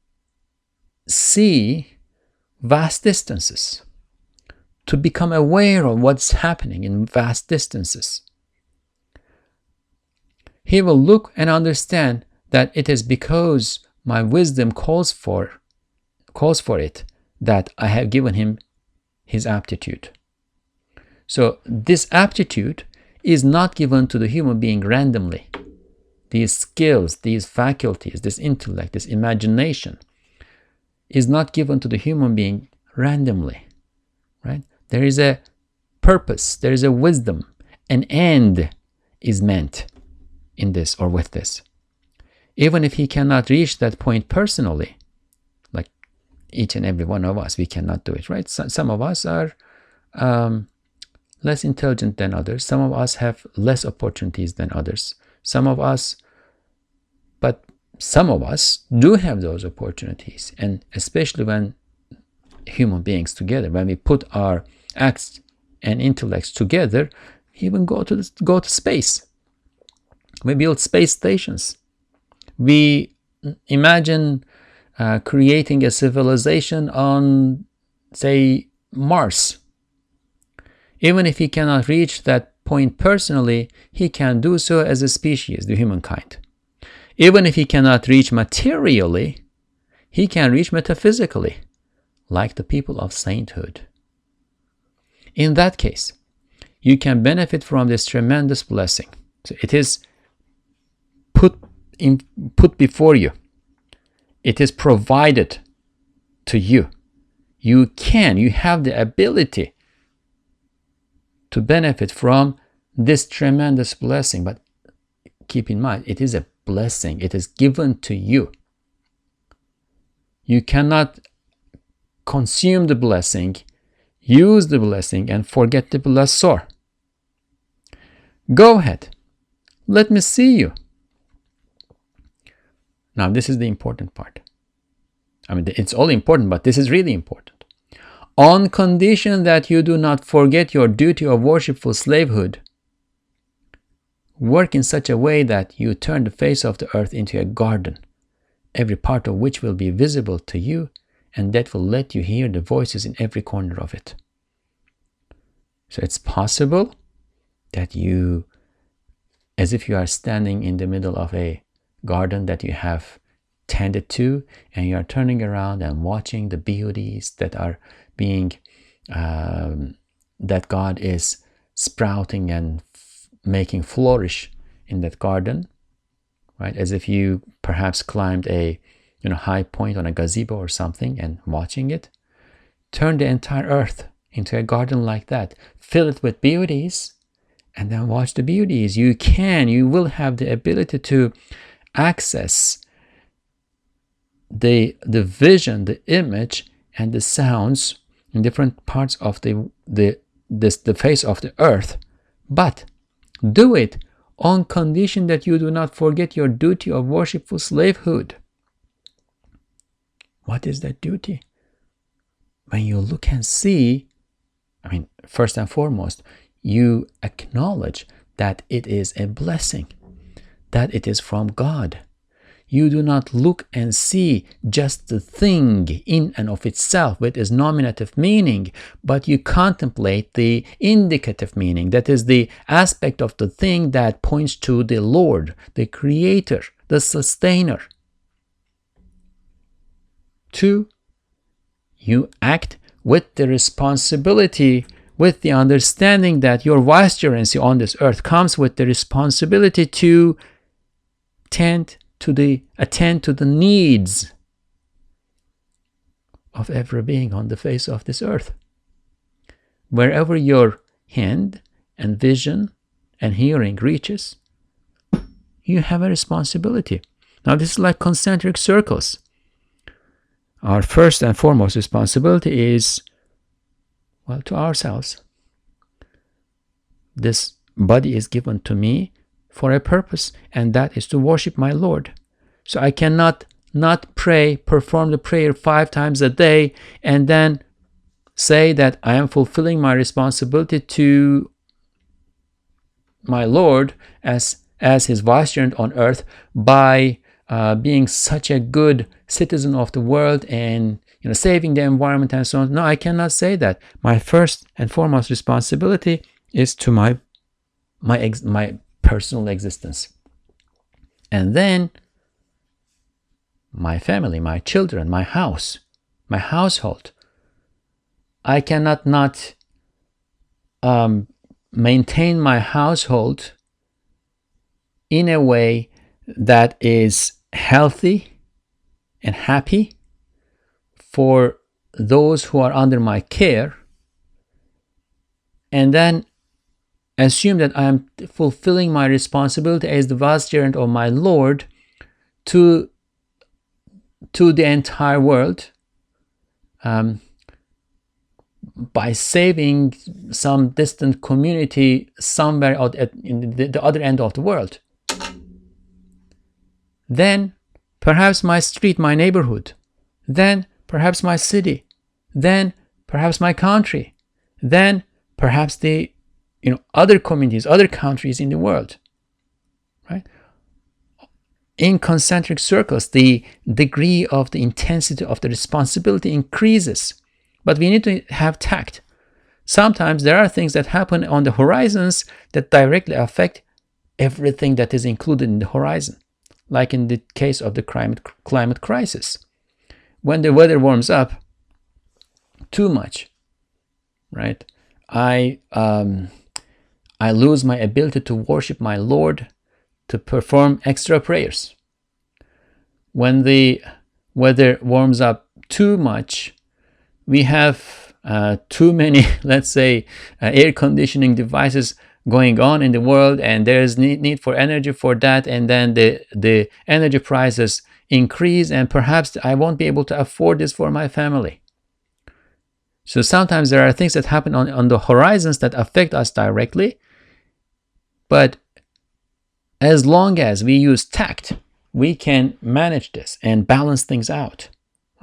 see vast distances, to become aware of what's happening in vast distances. He will look and understand that it is because my wisdom calls for, calls for it, that I have given him his aptitude. So this aptitude is not given to the human being randomly. These skills, these faculties, this intellect, this imagination is not given to the human being randomly, right? There is a purpose, there is a wisdom, an end is meant in this or with this. Even if he cannot reach that point personally, like each and every one of us, we cannot do it, right? So, some of us are um, less intelligent than others. Some of us have less opportunities than others. Some of us, but some of us do have those opportunities. And especially when human beings together, when we put our acts and intellects together, even go to the, go to space. We build space stations. We imagine uh, creating a civilization on, say, Mars. Even if he cannot reach that point personally, he can do so as a species, the humankind. Even if he cannot reach materially, he can reach metaphysically, like the people of sainthood. In that case, you can benefit from this tremendous blessing. So it is put in, put before you. It is provided to you. You can, you have the ability to benefit from this tremendous blessing. But keep in mind, it is a blessing. It is given to you. You cannot consume the blessing, use the blessing, and forget the blessor. Go ahead. Let me see you. Now, this is the important part. I mean, it's all important, but this is really important. On condition that you do not forget your duty of worshipful slavehood, work in such a way that you turn the face of the earth into a garden, every part of which will be visible to you, and that will let you hear the voices in every corner of it. So it's possible that you, as if you are standing in the middle of a garden that you have tended to, and you are turning around and watching the beauties that are being, um, that God is sprouting and making flourish in that garden, right? As if you perhaps climbed a you know high point on a gazebo or something and watching it. Turn the entire earth into a garden like that. Fill it with beauties and then watch the beauties. You can, you will have the ability to access the the vision, the image, and the sounds in different parts of the the this the face of the earth. But do it on condition that you do not forget your duty of worshipful slavehood. What is that duty? When you look and see, I mean, first and foremost, you acknowledge that it is a blessing, that it is from God. You do not look and see just the thing in and of itself with its nominative meaning, but you contemplate the indicative meaning, that is the aspect of the thing that points to the Lord, the Creator, the Sustainer. Two, you act with the responsibility, with the understanding that your vicegerency on this earth comes with the responsibility to tend to the attend to the needs of every being on the face of this earth. Wherever your hand and vision and hearing reaches, you have a responsibility. Now, this is like concentric circles. Our first and foremost responsibility is, well, to ourselves. This body is given to me for a purpose, and that is to worship my Lord. So I cannot not pray, perform the prayer five times a day, and then say that I am fulfilling my responsibility to my Lord as, as his vicegerent on earth by uh, being such a good citizen of the world and you know saving the environment and so on. No, I cannot say that. My first and foremost responsibility is to my my ex my personal existence, and then my family, my children, my house, my household. I cannot not um, maintain my household in a way that is healthy and happy for those who are under my care, and then assume that I am fulfilling my responsibility as the vicegerent of my Lord to, to the entire world um, by saving some distant community somewhere out at in the, the other end of the world. Then perhaps my street, my neighborhood. Then perhaps my city. Then perhaps my country. Then perhaps the you know, other communities, other countries in the world, right? In concentric circles, the degree of the intensity of the responsibility increases, but we need to have tact. Sometimes there are things that happen on the horizons that directly affect everything that is included in the horizon, like in the case of the climate, climate crisis. When the weather warms up too much, right? I... Um, I lose my ability to worship my Lord, to perform extra prayers. When the weather warms up too much. We have uh, too many, let's say, uh, air conditioning devices going on in the world, and there is need, need for energy for that, and then the, the energy prices increase, and perhaps I won't be able to afford this for my family. So sometimes there are things that happen on, on the horizons that affect us directly, but as long as we use tact, we can manage this and balance things out,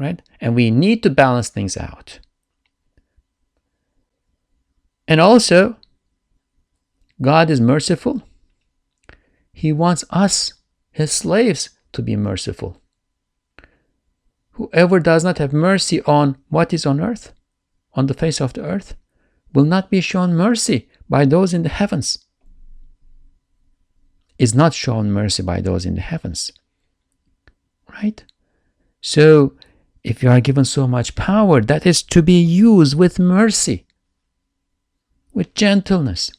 right? And we need to balance things out. And also, God is merciful. He wants us, his slaves, to be merciful. Whoever does not have mercy on what is on earth, on the face of the earth, will not be shown mercy by those in the heavens. Is not shown mercy by those in the heavens, right? So if you are given so much power, that is to be used with mercy, with gentleness.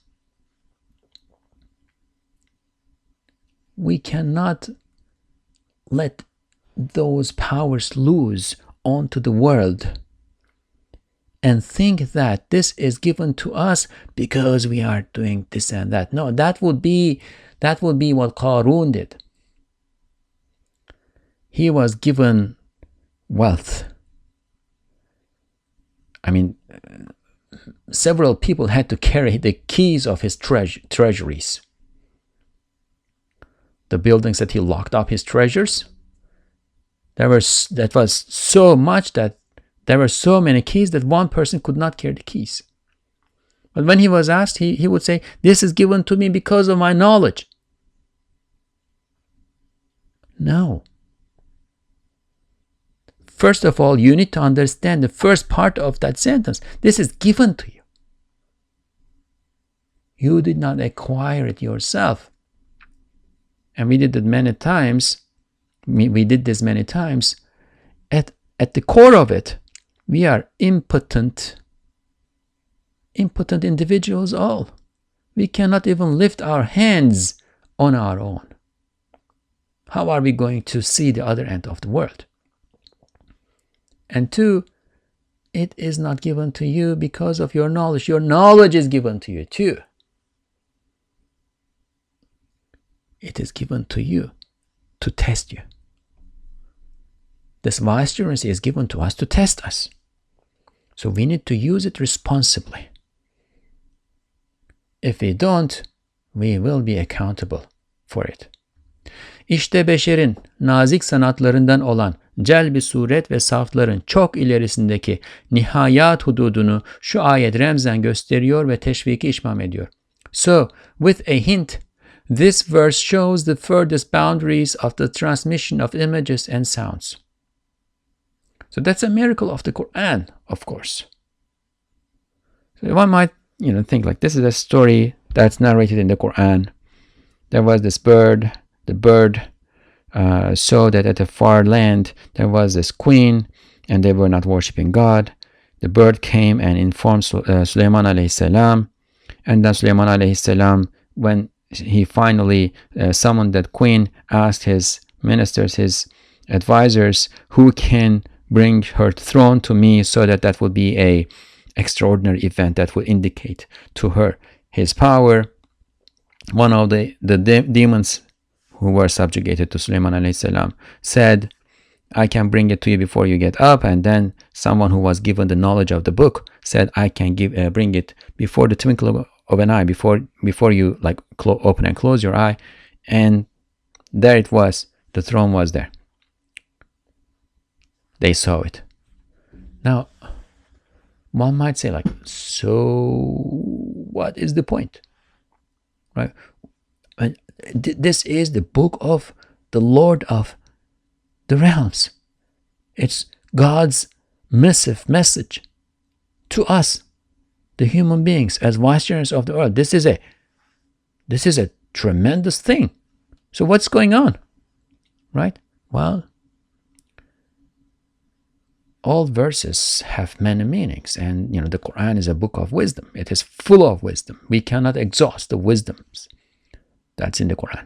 We cannot let those powers loose onto the world and think that this is given to us because we are doing this and that. No, that would be That would be what Qarun did. He was given wealth. I mean, several people had to carry the keys of his treas treasuries. The buildings that he locked up his treasures. There was, that was so much that there were so many keys that one person could not carry the keys. But when he was asked, he, he would say, "This is given to me because of my knowledge." No. First of all, you need to understand the first part of that sentence. This is given to you. You did not acquire it yourself. And we did it many times. We, we did this many times. At, at the core of it, we are impotent Impotent individuals all. We cannot even lift our hands on our own. How are we going to see the other end of the world? And two, it is not given to you because of your knowledge. Your knowledge is given to you too. It is given to you to test you. This vicegerency is given to us to test us. So we need to use it responsibly. If we don't, we will be accountable for it. İşte beşerin nazik sanatlarından olan celbi suret ve safların çok ilerisindeki nihayat hududunu şu ayet remzen gösteriyor ve teşviki işmam ediyor. So, with a hint, this verse shows the furthest boundaries of the transmission of images and sounds. So that's a miracle of the Quran, of course. So one might You know, think like this is a story that's narrated in the Quran. There was this bird. The bird uh, saw that at a far land there was this queen, and they were not worshipping God. The bird came and informed uh, Süleyman Aleyhisselam, and then Süleyman Aleyhisselam, when he finally uh, summoned that queen, asked his ministers, his advisors, who can bring her throne to me, so that that would be a extraordinary event that would indicate to her his power. One of the, the de demons who were subjugated to Süleyman Aleyhisselam said, "I can bring it to you before you get up." And then someone who was given the knowledge of the book said, "I can give, uh, bring it before the twinkle of an eye, before before you like open and close your eye." And there it was. The throne was there. They saw it. Now, one might say, like, so what is the point, right? And this is the book of the Lord of the realms. It's God's massive message to us, the human beings, as vicegerents of the earth. This is a, this is a tremendous thing. So what's going on, right? Well, all verses have many meanings, and you know the Quran is a book of wisdom. It is full of wisdom. We cannot exhaust the wisdoms that's in the Quran,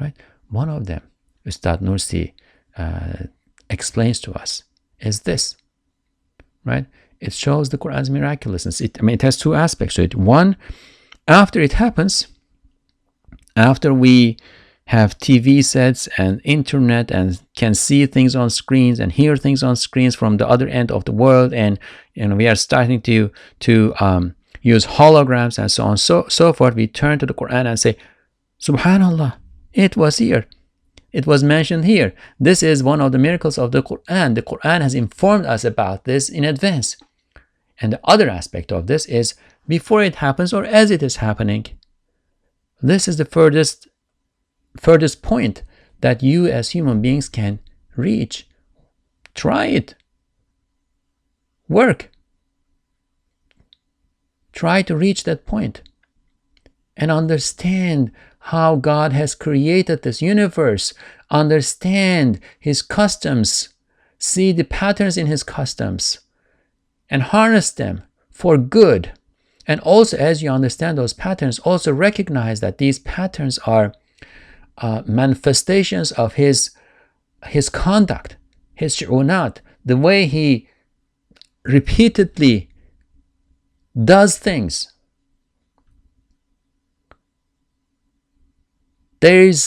right? One of them, Ustad Nursi uh, explains to us is this, right? It shows the Quran's miraculousness. It, I mean, it has two aspects to it. One, after it happens, after we have T V sets and internet and can see things on screens and hear things on screens from the other end of the world, and and we are starting to to um, use holograms and so on, so so forth, we turn to the Quran and say, subhanallah, it was here, it was mentioned here. This is one of the miracles of the Quran. The Quran has informed us about this in advance. And the other aspect of this is before it happens or as it is happening. This is the furthest furthest point that you as human beings can reach. Try it. Work. Try to reach that point and understand how God has created this universe. Understand His customs. See the patterns in His customs and harness them for good. And also, as you understand those patterns, also recognize that these patterns are Uh, manifestations of his his conduct, his shi'unat, the way he repeatedly does things. There is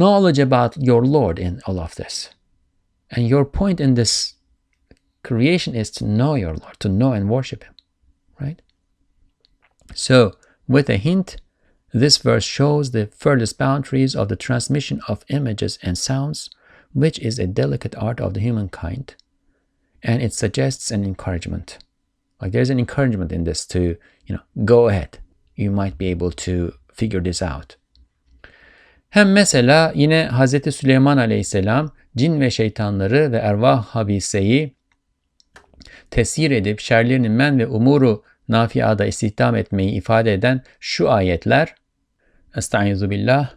knowledge about your Lord in all of this, and your point in this creation is to know your Lord, to know and worship Him, right? So with a hint, this verse shows the furthest boundaries of the transmission of images and sounds, which is a delicate art of the humankind, and it suggests an encouragement. Like there's an encouragement in this to, you know, go ahead. You might be able to figure this out. Hem mesela yine Hazreti Süleyman Aleyhisselam cin ve şeytanları ve ervah habiseyi tesir edip şerlerinin men ve umuru nafiada istihdam etmeyi ifade eden şu ayetler: Estaizu billah,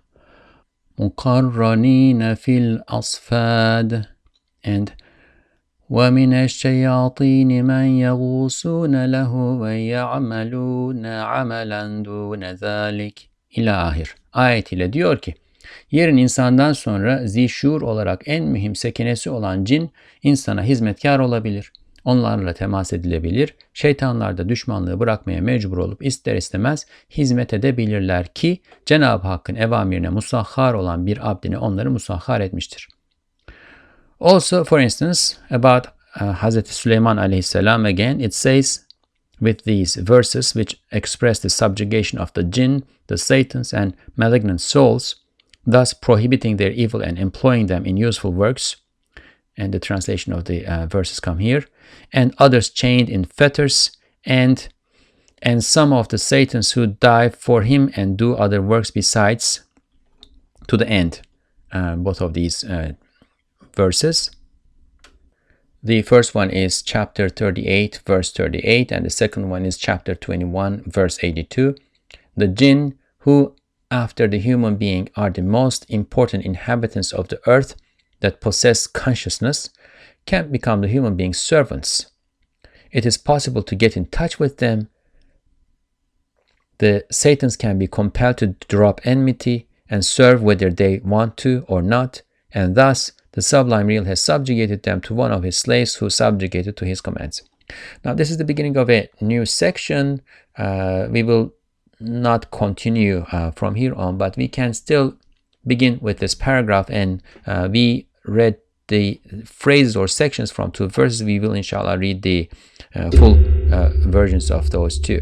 mukarranina fil asfad, and وَمِنَ الشَّيَاطِينِ مَنْ يَغُوسُونَ لَهُ وَيَعْمَلُونَ عَمَلًا دُونَ ذَلِكَ İlâ ahir. Ayet ile diyor ki, yerin insandan sonra zişur olarak en mühim sekenesi olan cin insana hizmetkar olabilir. Onlarla temas edilebilir. Şeytanlar da düşmanlığı bırakmaya mecbur olup ister istemez hizmet edebilirler ki Cenab-ı Hakk'ın evamirine musahhar olan bir abdine onları musahhar etmiştir. Also, for instance, about uh, Hazreti Süleyman Aleyhisselam again, it says with these verses which express the subjugation of the jinn, the satans and malignant souls, thus prohibiting their evil and employing them in useful works. And the translation of the uh, verses come here. And others chained in fetters, and and some of the satans who die for him and do other works besides, to the end. Uh, both of these uh, verses. The first one is chapter thirty-eight, verse thirty-eight, and the second one is chapter twenty-one, verse eighty-two. The jinn, who after the human being are the most important inhabitants of the earth that possess consciousness, can become the human being's servants. It is possible to get in touch with them. The satans can be compelled to drop enmity and serve whether they want to or not, and thus the sublime real has subjugated them to one of his slaves who subjugated to his commands. Now this is the beginning of a new section. Uh, we will not continue uh, from here on, but we can still begin with this paragraph, and uh, we read the phrases or sections from two verses. We will inshallah read the uh, full uh, versions of those two.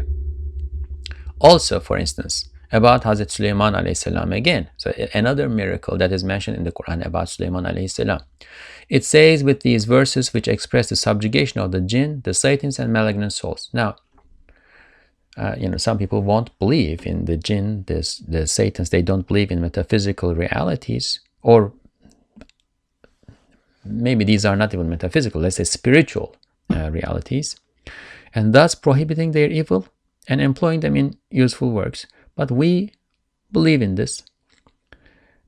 Also, for instance, about Hazrat Sulaiman alayhi salam again, so another miracle that is mentioned in the Quran about Sulaiman alayhi salam. It says with these verses which express the subjugation of the jinn, the satans and malignant souls. Now Uh, you know, some people won't believe in the jinn, this, the satans. They don't believe in metaphysical realities, or maybe these are not even metaphysical, let's say spiritual uh, realities, and thus prohibiting their evil and employing them in useful works. But we believe in this,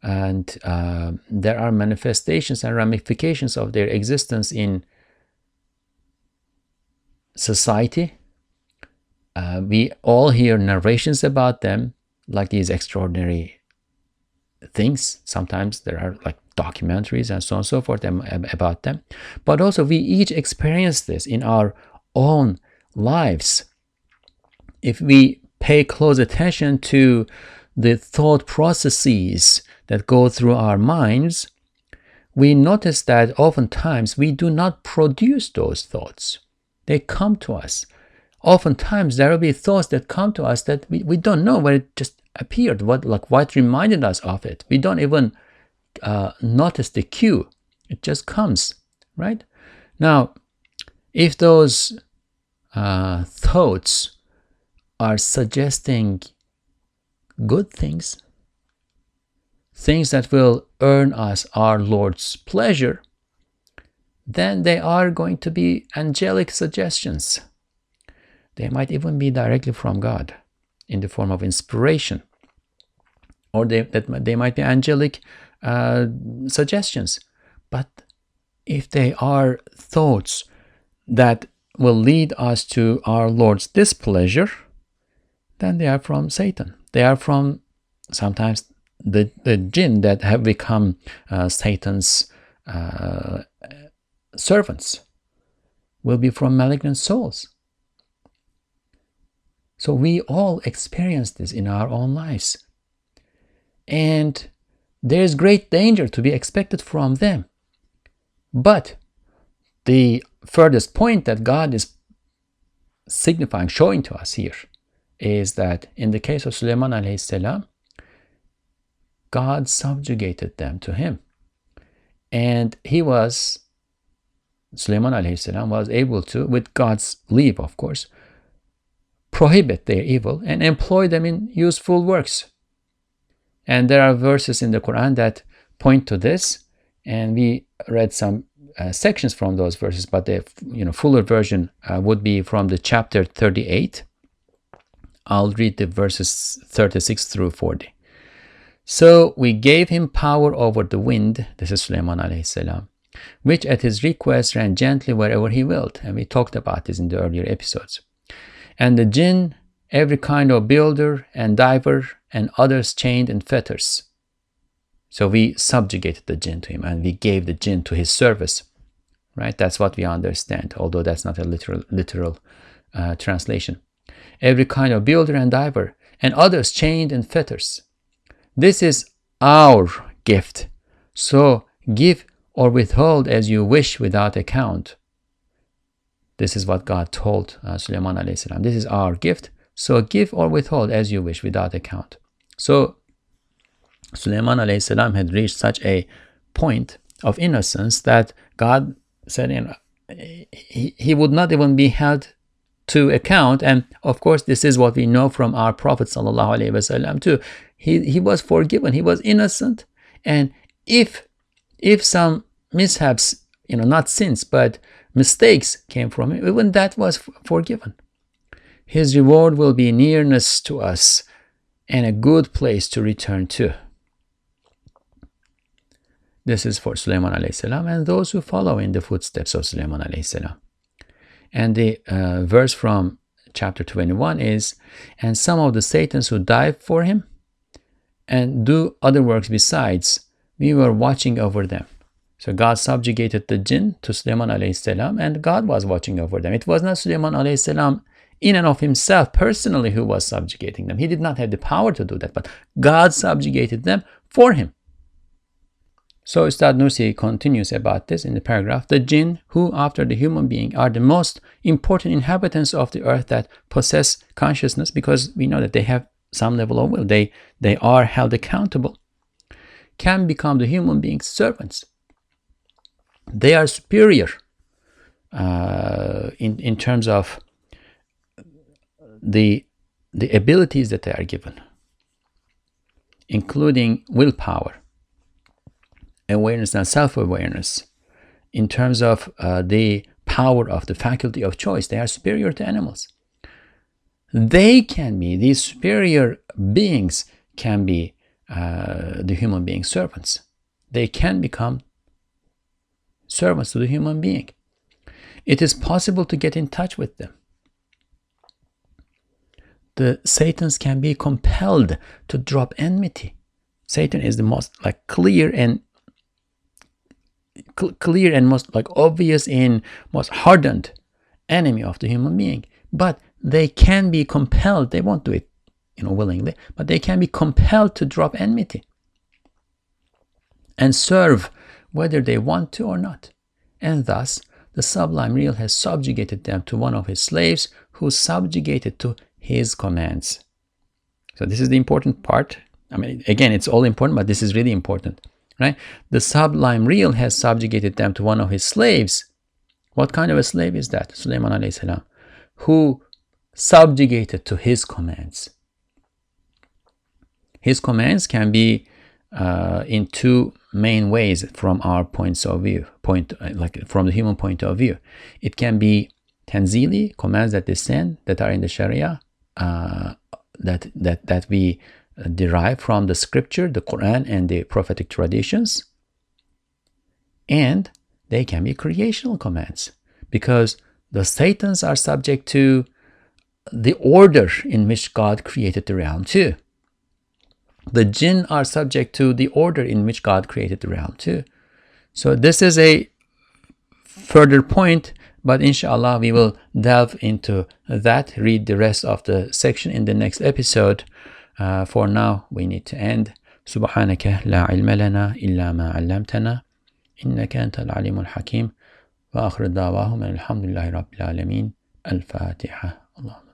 and uh, there are manifestations and ramifications of their existence in society. Uh, we all hear narrations about them, like these extraordinary things. Sometimes there are like documentaries and so on and so forth about them. But also we each experience this in our own lives. If we pay close attention to the thought processes that go through our minds, we notice that oftentimes we do not produce those thoughts. They come to us. Oftentimes there will be thoughts that come to us that we, we don't know where it just appeared, what like what reminded us of it. We don't even uh, notice the cue. It just comes, right? Now, if those uh, thoughts are suggesting good things, things that will earn us our Lord's pleasure, then they are going to be angelic suggestions. They might even be directly from God in the form of inspiration, or they, that, they might be angelic uh, suggestions. But if they are thoughts that will lead us to our Lord's displeasure, then they are from Satan. They are from sometimes the, the jinn that have become uh, Satan's uh, servants, will be from malignant souls. So we all experience this in our own lives. And there is great danger to be expected from them. But the furthest point that God is signifying, showing to us here, is that in the case of Süleyman aleyhisselam, God subjugated them to him. And he was, Süleyman aleyhisselam was able to, with God's leave of course, prohibit their evil and employ them in useful works. And there are verses in the Quran that point to this, and we read some uh, sections from those verses, but the you know fuller version uh, would be from the chapter thirty-eight. I'll read the verses thirty-six through forty. So we gave him power over the wind, this is Süleyman aleyhisselam, which at his request ran gently wherever he willed, and we talked about this in the earlier episodes. And the jinn, every kind of builder and diver, and others chained in fetters. So we subjugated the jinn to him, and we gave the jinn to his service, right? That's what we understand, although that's not a literal, literal uh, translation. Every kind of builder and diver, and others chained in fetters. This is our gift, so give or withhold as you wish without account. This is what God told uh, Süleyman aleyhisselam. This is our gift, so give or withhold as you wish without account. So Süleyman aleyhisselam had reached such a point of innocence that God said, you know, he, he would not even be held to account. And of course, this is what we know from our Prophet sallallahu alaihi wasallam too. He, he was forgiven. He was innocent. And if, if some mishaps, you know, not sins, but mistakes came from him, even that was forgiven. His reward will be nearness to us and a good place to return to. This is for Süleyman aleyhisselam and those who follow in the footsteps of Süleyman aleyhisselam. And the uh, verse from chapter twenty-one is, and some of the Satans who dive for him and do other works besides, we were watching over them. So God subjugated the jinn to Süleyman aleyhisselam, and God was watching over them. It was not Süleyman aleyhisselam in and of himself personally who was subjugating them. He did not have the power to do that, but God subjugated them for him. So Ustad Nursi continues about this in the paragraph. The jinn, who after the human being are the most important inhabitants of the earth that possess consciousness, because we know that they have some level of will, they, they are held accountable, can become the human being's servants. They are superior uh, in, in terms of the, the abilities that they are given, including willpower, awareness and self-awareness. In terms of uh, the power of the faculty of choice, they are superior to animals. They can be, these superior beings can be uh, the human being's servants. They can become servants to the human being. It is possible to get in touch with them. The Satans can be compelled to drop enmity, Satan is the most like clear and cl clear and most like obvious and most hardened enemy of the human being. But they can be compelled. They won't do it, you know, willingly, but they can be compelled to drop enmity and serve whether they want to or not. And thus the sublime real has subjugated them to one of his slaves, who subjugated to his commands. So this is the important part. I mean, again, it's all important, but this is really important, right? The sublime real has subjugated them to one of his slaves. What kind of a slave is that? Süleyman Aleyhisselam, who subjugated to his commands. His commands can be uh, in two main ways from our points of view, point like from the human point of view. It can be tanzili, commands that descend, that are in the Sharia, uh, that that that we derive from the scripture, the Quran, and the prophetic traditions. And they can be creational commands, because the Satans are subject to the order in which God created the realm too. The jinn are subject to the order in which God created the realm too. So this is a further point, but inshallah we will delve into that. Read the rest of the section in the next episode. Uh, for now we need to end. Subhanaka la ilma lana illa ma 'allamtana innaka antal alimul hakim. وآخر دعواهم الحمد لله رب العالمين الفاتحة. اللهم